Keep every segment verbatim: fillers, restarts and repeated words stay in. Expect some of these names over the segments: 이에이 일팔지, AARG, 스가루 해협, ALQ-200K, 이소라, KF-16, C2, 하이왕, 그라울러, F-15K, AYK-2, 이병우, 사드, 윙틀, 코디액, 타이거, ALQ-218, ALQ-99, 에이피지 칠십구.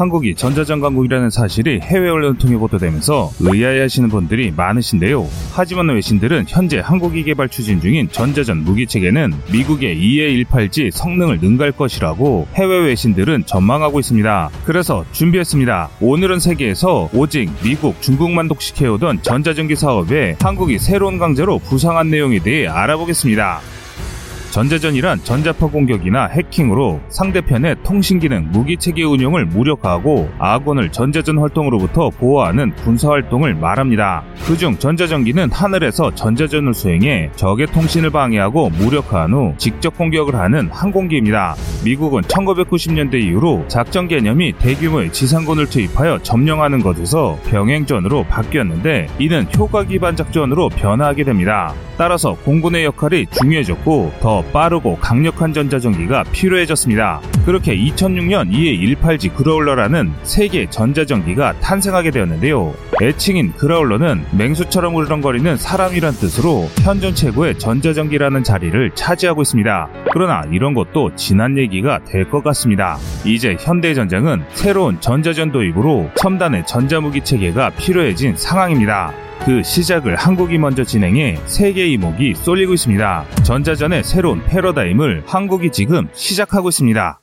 한국이 전자전 강국이라는 사실이 해외 언론을 통해 보도되면서 의아해하시는 분들이 많으신데요. 하지만 외신들은 현재 한국이 개발 추진 중인 전자전 무기체계는 미국의 이에이 일팔지 성능을 능가할 것이라고 해외 외신들은 전망하고 있습니다. 그래서 준비했습니다. 오늘은 세계에서 오직 미국, 중국만 독식해오던 전자전기 사업에 한국이 새로운 강자로 부상한 내용에 대해 알아보겠습니다. 전자전이란 전자파 공격이나 해킹으로 상대편의 통신기능, 무기체계 운용을 무력화하고 아군을 전자전 활동으로부터 보호하는 군사활동을 말합니다. 그중 전자전기는 하늘에서 전자전을 수행해 적의 통신을 방해하고 무력화한 후 직접 공격을 하는 항공기입니다. 미국은 천구백구십 년대 이후로 작전 개념이 대규모의 지상군을 투입하여 점령하는 것에서 병행전으로 바뀌었는데 이는 효과 기반 작전으로 변화하게 됩니다. 따라서 공군의 역할이 중요해졌고 더 빠르고 강력한 전자전기가 필요해졌습니다. 그렇게 이천육 년 이에이 일팔지 그라울러라는 세 개의 전자전기가 탄생하게 되었는데요. 애칭인 그라울러는 맹수처럼 으르렁거리는 사람이란 뜻으로 현존 최고의 전자전기라는 자리를 차지하고 있습니다. 그러나 이런 것도 지난 얘기가 될 것 같습니다. 이제 현대의 전장은 새로운 전자전 도입으로 첨단의 전자무기 체계가 필요해진 상황입니다. 그 시작을 한국이 먼저 진행해 세계의 이목이 쏠리고 있습니다. 전자전의 새로운 패러다임을 한국이 지금 시작하고 있습니다.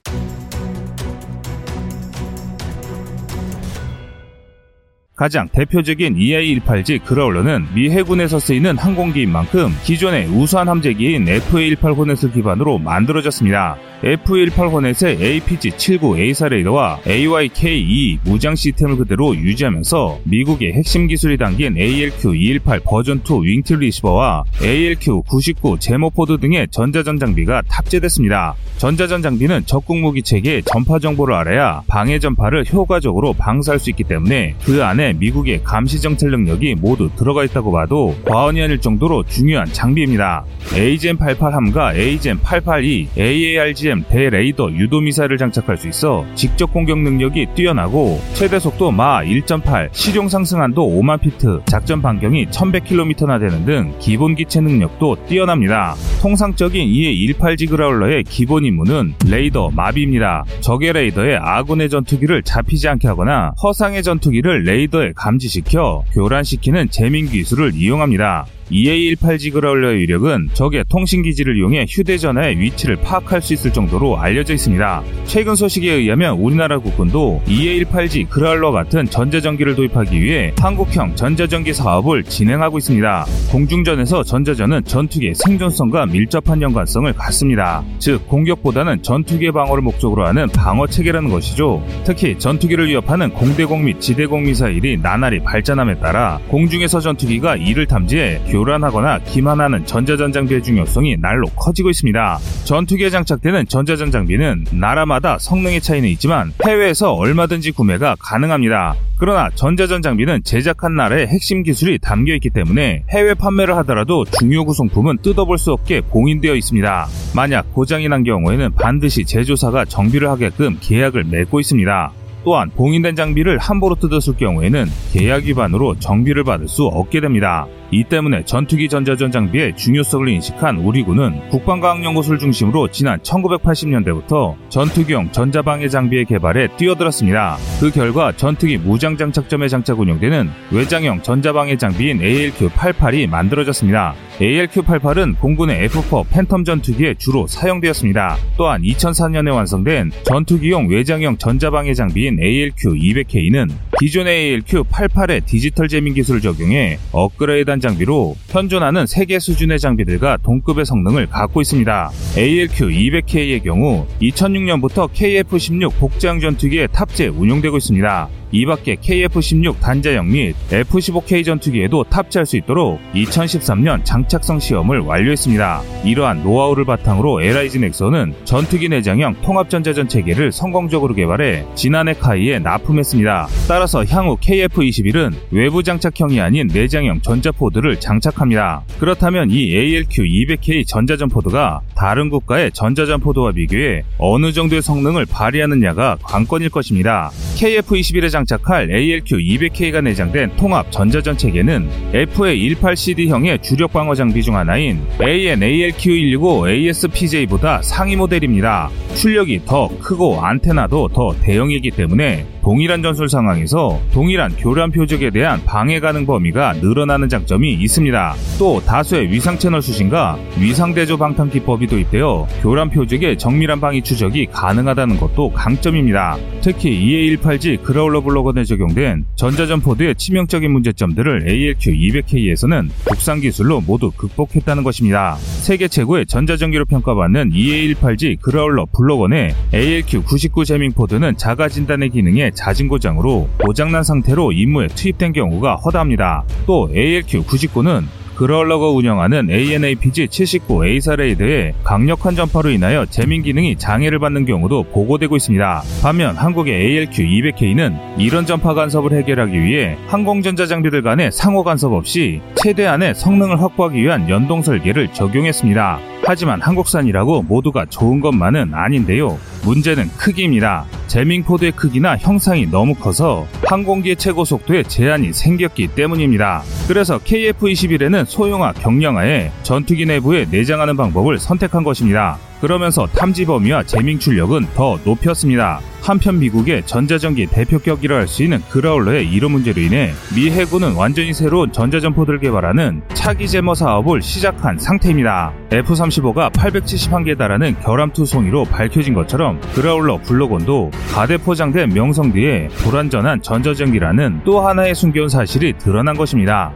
가장 대표적인 이에이 일팔지 그라울러는 미 해군에서 쓰이는 항공기인 만큼 기존의 우수한 함재기인 에프 일팔 호넷을 기반으로 만들어졌습니다. 에프 일팔 호넷의 에이피지 칠십구 A사 레이더와 에이와이케이 투 무장 시스템을 그대로 유지하면서 미국의 핵심 기술이 담긴 에이엘큐 이백십팔 버전 투 윙틀 리시버와 에이엘큐 구십구 제모포드 등의 전자전 장비가 탑재됐습니다. 전자전 장비는 적국 무기 체계의 전파 정보를 알아야 방해 전파를 효과적으로 방사할 수 있기 때문에 그 안에 미국의 감시 정찰 능력이 모두 들어가 있다고 봐도 과언이 아닐 정도로 중요한 장비입니다. 에이지엠 팔십팔함과 에이지엠 팔십팔이 에이에이알지 대레이더 유도 미사일을 장착할 수 있어 직접 공격 능력이 뛰어나고 최대 속도 마하 일 점 팔, 실용 상승 한도 오만 피트, 작전 반경이 천백 킬로미터나 되는 등 기본 기체 능력도 뛰어납니다. 통상적인 이에이 일팔지 그라울러의 기본 임무는 레이더 마비입니다. 적의 레이더에 아군의 전투기를 잡히지 않게 하거나 허상의 전투기를 레이더에 감지시켜 교란시키는 재밍 기술을 이용합니다. 이에이 일팔지 그라울러의 위력은 적의 통신기지를 이용해 휴대전화의 위치를 파악할 수 있을 정도로 알려져 있습니다. 최근 소식에 의하면 우리나라 국군도 이에이 일팔지 그라울러 같은 전자전기를 도입하기 위해 한국형 전자전기 사업을 진행하고 있습니다. 공중전에서 전자전은 전투기의 생존성과 밀접한 연관성을 갖습니다. 즉, 공격보다는 전투기의 방어를 목적으로 하는 방어체계라는 것이죠. 특히 전투기를 위협하는 공대공 및 지대공 미사일이 나날이 발전함에 따라 공중에서 전투기가 이를 탐지해 교란하거나 기만하는 전자전 장비의 중요성이 날로 커지고 있습니다. 전투기에 장착되는 전자전 장비는 나라마다 성능의 차이는 있지만 해외에서 얼마든지 구매가 가능합니다. 그러나 전자전 장비는 제작한 나라의 핵심 기술이 담겨있기 때문에 해외 판매를 하더라도 중요 구성품은 뜯어볼 수 없게 봉인되어 있습니다. 만약 고장이 난 경우에는 반드시 제조사가 정비를 하게끔 계약을 맺고 있습니다. 또한 봉인된 장비를 함부로 뜯었을 경우에는 계약 위반으로 정비를 받을 수 없게 됩니다. 이 때문에 전투기 전자전 장비의 중요성을 인식한 우리군은 국방과학연구소를 중심으로 지난 천구백팔십 년대부터 전투기용 전자방해 장비의 개발에 뛰어들었습니다. 그 결과 전투기 무장장착점에 장착 운용되는 외장형 전자방해 장비인 에이엘큐 팔십팔이 만들어졌습니다. 에이엘큐 팔십팔은 공군의 에프 사 팬텀 전투기에 주로 사용되었습니다. 또한 이천사 년에 완성된 전투기용 외장형 전자방해 장비인 에이엘큐 이백 케이는 기존의 에이엘큐 팔십팔의 디지털 재밍 기술을 적용해 업그레이드한 장비로 현존하는 세계 수준의 장비들과 동급의 성능을 갖고 있습니다. 에이엘큐 이백 케이의 경우 이천육 년부터 케이에프 십육 복장 전투기에 탑재 운용되고 있습니다. 이밖에 케이에프 십육 단자형 및 에프 십오 케이 전투기에도 탑재할 수 있도록 이천십삼 년 장착성 시험을 완료했습니다. 이러한 노하우를 바탕으로 엘아이지 넥슨은 전투기 내장형 통합전자전 체계를 성공적으로 개발해 지난해 카이에 납품했습니다. 따라서 향후 케이에프 이십일은 외부 장착형이 아닌 내장형 전자포드를 장착합니다. 그렇다면 이 에이엘큐 이백 케이 전자전 포드가 다른 국가의 전자전 포드와 비교해 어느 정도의 성능을 발휘하느냐가 관건일 것입니다. 케이에프 이십일의 장착할 에이엘큐 이백 케이가 내장된 통합 전자전 체계는 에프에이 십팔 씨디형의 주력 방어 장비 중 하나인 에이엔 에이엘큐 백십구 에이에스 피제이보다 상위 모델입니다. 출력이 더 크고 안테나도 더 대형이기 때문에 동일한 전술 상황에서 동일한 교란 표적에 대한 방해 가능 범위가 늘어나는 장점이 있습니다. 또 다수의 위상 채널 수신과 위상 대조 방탄 기법이 도입되어 교란 표적의 정밀한 방위 추적이 가능하다는 것도 강점입니다. 특히 이에이 일팔지 그라울러 블록원에 적용된 전자전 포드의 치명적인 문제점들을 에이엘큐 이백 케이에서는 국산 기술로 모두 극복했다는 것입니다. 세계 최고의 전자전기로 평가받는 이에이 일팔지 그라울러 블록원의 에이엘큐 구십구 제밍 포드는 자가 진단의 기능에 잦은 고장으로 고장난 상태로 임무에 투입된 경우가 허다합니다. 또 에이엘큐 구십구는 그라울러가 운영하는 에이엔 에이피지 칠십구 에이사 레이드의 강력한 전파로 인하여 재밍 기능이 장애를 받는 경우도 보고되고 있습니다. 반면 한국의 에이엘큐 이백 케이는 이런 전파 간섭을 해결하기 위해 항공전자 장비들 간의 상호 간섭 없이 최대한의 성능을 확보하기 위한 연동 설계를 적용했습니다. 하지만 한국산이라고 모두가 좋은 것만은 아닌데요. 문제는 크기입니다. 제밍 포드의 크기나 형상이 너무 커서 항공기의 최고 속도에 제한이 생겼기 때문입니다. 그래서 케이에프 이십일에는 소형화 경량화에 전투기 내부에 내장하는 방법을 선택한 것입니다. 그러면서 탐지 범위와 제밍 출력은 더 높였습니다. 한편 미국의 전자전기 대표격이라 할 수 있는 그라울러의 이런 문제로 인해 미 해군은 완전히 새로운 전자전포들을 개발하는 차기 제머 사업을 시작한 상태입니다. 에프 삼십오가 팔백칠십일 개에 달하는 결함투 송이로 밝혀진 것처럼 그라울러 블록원도 가대 포장된 명성 뒤에 불완전한 전자전기라는 또 하나의 숨겨온 사실이 드러난 것입니다.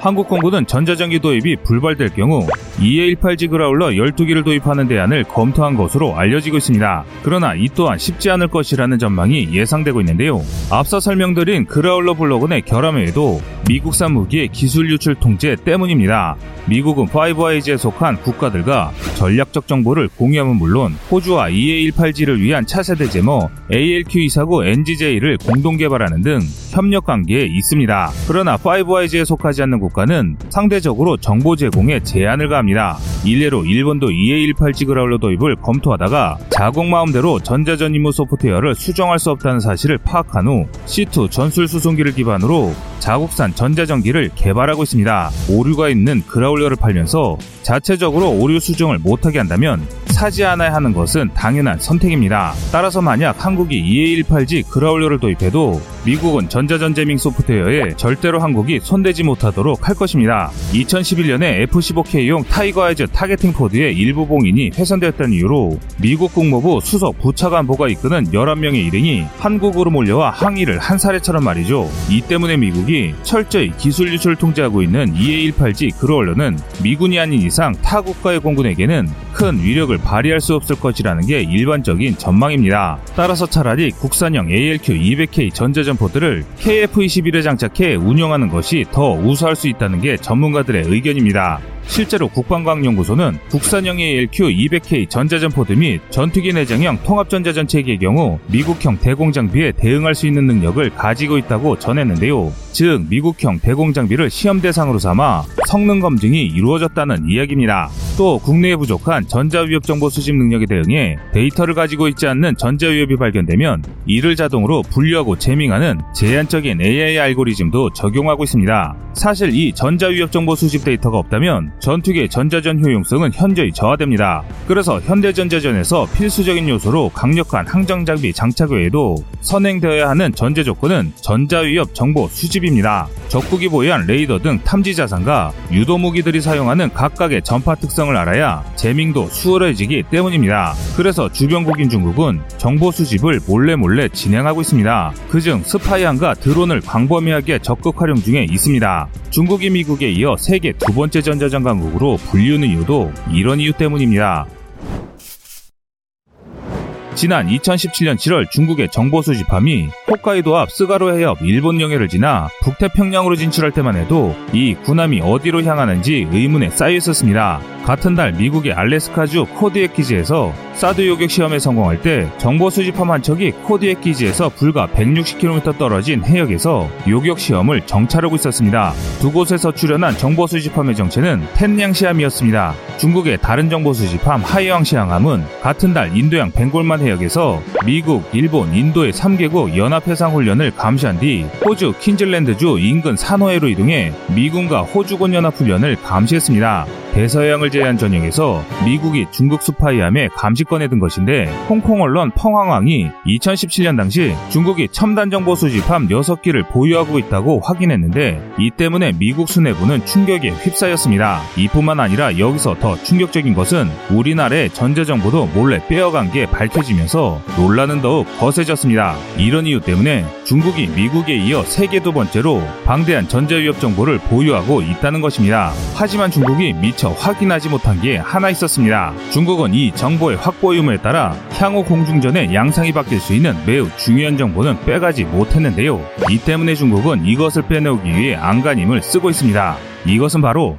한국공군은 전자전기 도입이 불발될 경우 이에이 일팔지 그라울러 열두 기를 도입하는 대안을 검토한 것으로 알려지고 있습니다. 그러나 이 또한 쉽지 않을 것이라는 전망이 예상되고 있는데요. 앞서 설명드린 그라울러 블록원의 결함 외에도 미국산 무기의 기술 유출 통제 때문입니다. 미국은 파이브 아이즈에 속한 국가들과 전략적 정보를 공유함은 물론 호주와 이에이 일팔지를 위한 차세대 제머 에이엘큐 이백사십구 엔지제이를 공동 개발하는 등 협력 관계에 있습니다. 그러나 파이브 아이즈에 속하지 않는 국가는 상대적으로 정보 제공에 제한을 가합니다. 일례로 일본도 이에이 일팔지 그라울러 도입을 검토하다가 자국 마음대로 전자전 임무 소프트웨어를 수정할 수 없다는 사실을 파악한 후 씨 투 전술 수송기를 기반으로 자국산 전자전기를 개발하고 있습니다. 오류가 있는 그라울러를 팔면서 자체적으로 오류 수정을 못하게 한다면 사지 않아야 하는 것은 당연한 선택입니다. 따라서 만약 한국이 이에이 일팔지 그라울러를 도입해도 미국은 전자전 제밍 소프트웨어에 절대로 한국이 손대지 못하도록 할 것입니다. 이천십일 년에 에프 십오 케이용 타이거 아이즈 타겟팅 포드의 일부 봉인이 훼손되었다는 이유로 미국 국무부 수석 부차관보가 이끄는 열한 명의 일행이 한국으로 몰려와 항의를 한 사례처럼 말이죠. 이 때문에 미국이 철저히 기술 유출을 통제하고 있는 이에이 일팔지 그라울러는 미군이 아닌 이상 타 국가의 공군에게는 큰 위력을 발휘할 수 없을 것이라는 게 일반적인 전망입니다. 따라서 차라리 국산형 에이엘큐 이백 케이 전자전포들을 케이에프 이십일에 장착해 운영하는 것이 더 우수할 수 있다는 게 전문가들의 의견입니다. 실제로 국방과학연구소는 국산형 에이엘큐 이백 케이 전자전포드 및 전투기 내장형 통합전자전체계의 경우 미국형 대공장비에 대응할 수 있는 능력을 가지고 있다고 전했는데요. 즉 미국형 대공장비를 시험 대상으로 삼아 성능 검증이 이루어졌다는 이야기입니다. 또 국내에 부족한 전자위협정보 수집 능력에 대응해 데이터를 가지고 있지 않는 전자위협이 발견되면 이를 자동으로 분류하고 재밍하는 제한적인 에이아이 알고리즘도 적용하고 있습니다. 사실 이 전자위협정보 수집 데이터가 없다면 전투기의 전자전 효용성은 현저히 저하됩니다. 그래서 현대전자전에서 필수적인 요소로 강력한 항정장비 장착 외에도 선행되어야 하는 전제조건은 전자위협 정보 수집입니다. 적국이 보유한 레이더 등 탐지 자산과 유도무기들이 사용하는 각각의 전파 특성을 알아야 재밍도 수월해지기 때문입니다. 그래서 주변국인 중국은 정보 수집을 몰래 몰래 진행하고 있습니다. 그중 스파이함과 드론을 광범위하게 적극 활용 중에 있습니다. 중국이 미국에 이어 세계 두 번째 전자전 강국으로 불리우는 이유도 이런 이유 때문입니다. 지난 이천십칠 년 칠월 중국의 정보 수집함이 홋카이도 앞 스가루 해협 일본 영해를 지나 북태평양으로 진출할 때만 해도 이 군함이 어디로 향하는지 의문에 쌓여 있었습니다. 같은 달 미국의 알래스카주 코디액 기지에서 사드 요격 시험에 성공할 때 정보 수집함 한 척이 코디액 기지에서 불과 백육십 킬로미터 떨어진 해역에서 요격 시험을 정찰하고 있었습니다. 두 곳에서 출연한 정보 수집함의 정체는 텐양 시함이었습니다. 중국의 다른 정보 수집함 하이왕 시항함은 같은 달 인도양 벵골만 칠레발 해역에서 미국, 일본, 인도의 삼 개국 연합해상훈련을 감시한 뒤 호주 퀸즐랜드주 인근 산호해로 이동해 미군과 호주군 연합훈련을 감시했습니다. 대서해양을 제외한 전역에서 미국이 중국 스파이함에 감시권에 든 것인데, 홍콩 언론 펑황왕이 이천십칠 년 당시 중국이 첨단정보 수집함 여섯 기를 보유하고 있다고 확인했는데, 이 때문에 미국 수뇌부는 충격에 휩싸였습니다. 이뿐만 아니라 여기서 더 충격적인 것은 우리나라의 전제정보도 몰래 빼어간 게 밝혀지면서 논란은 더욱 거세졌습니다. 이런 이유 때문에 중국이 미국에 이어 세계 두 번째로 방대한 전제위협 정보를 보유하고 있다는 것입니다. 하지만 중국이 미처 확인하지 못한 게 하나 있었습니다. 중국은 이 정보의 확보 유무에 따라 향후 공중전의 양상이 바뀔 수 있는 매우 중요한 정보는 빼가지 못했는데요. 이 때문에 중국은 이것을 빼내오기 위해 안간힘을 쓰고 있습니다. 이것은 바로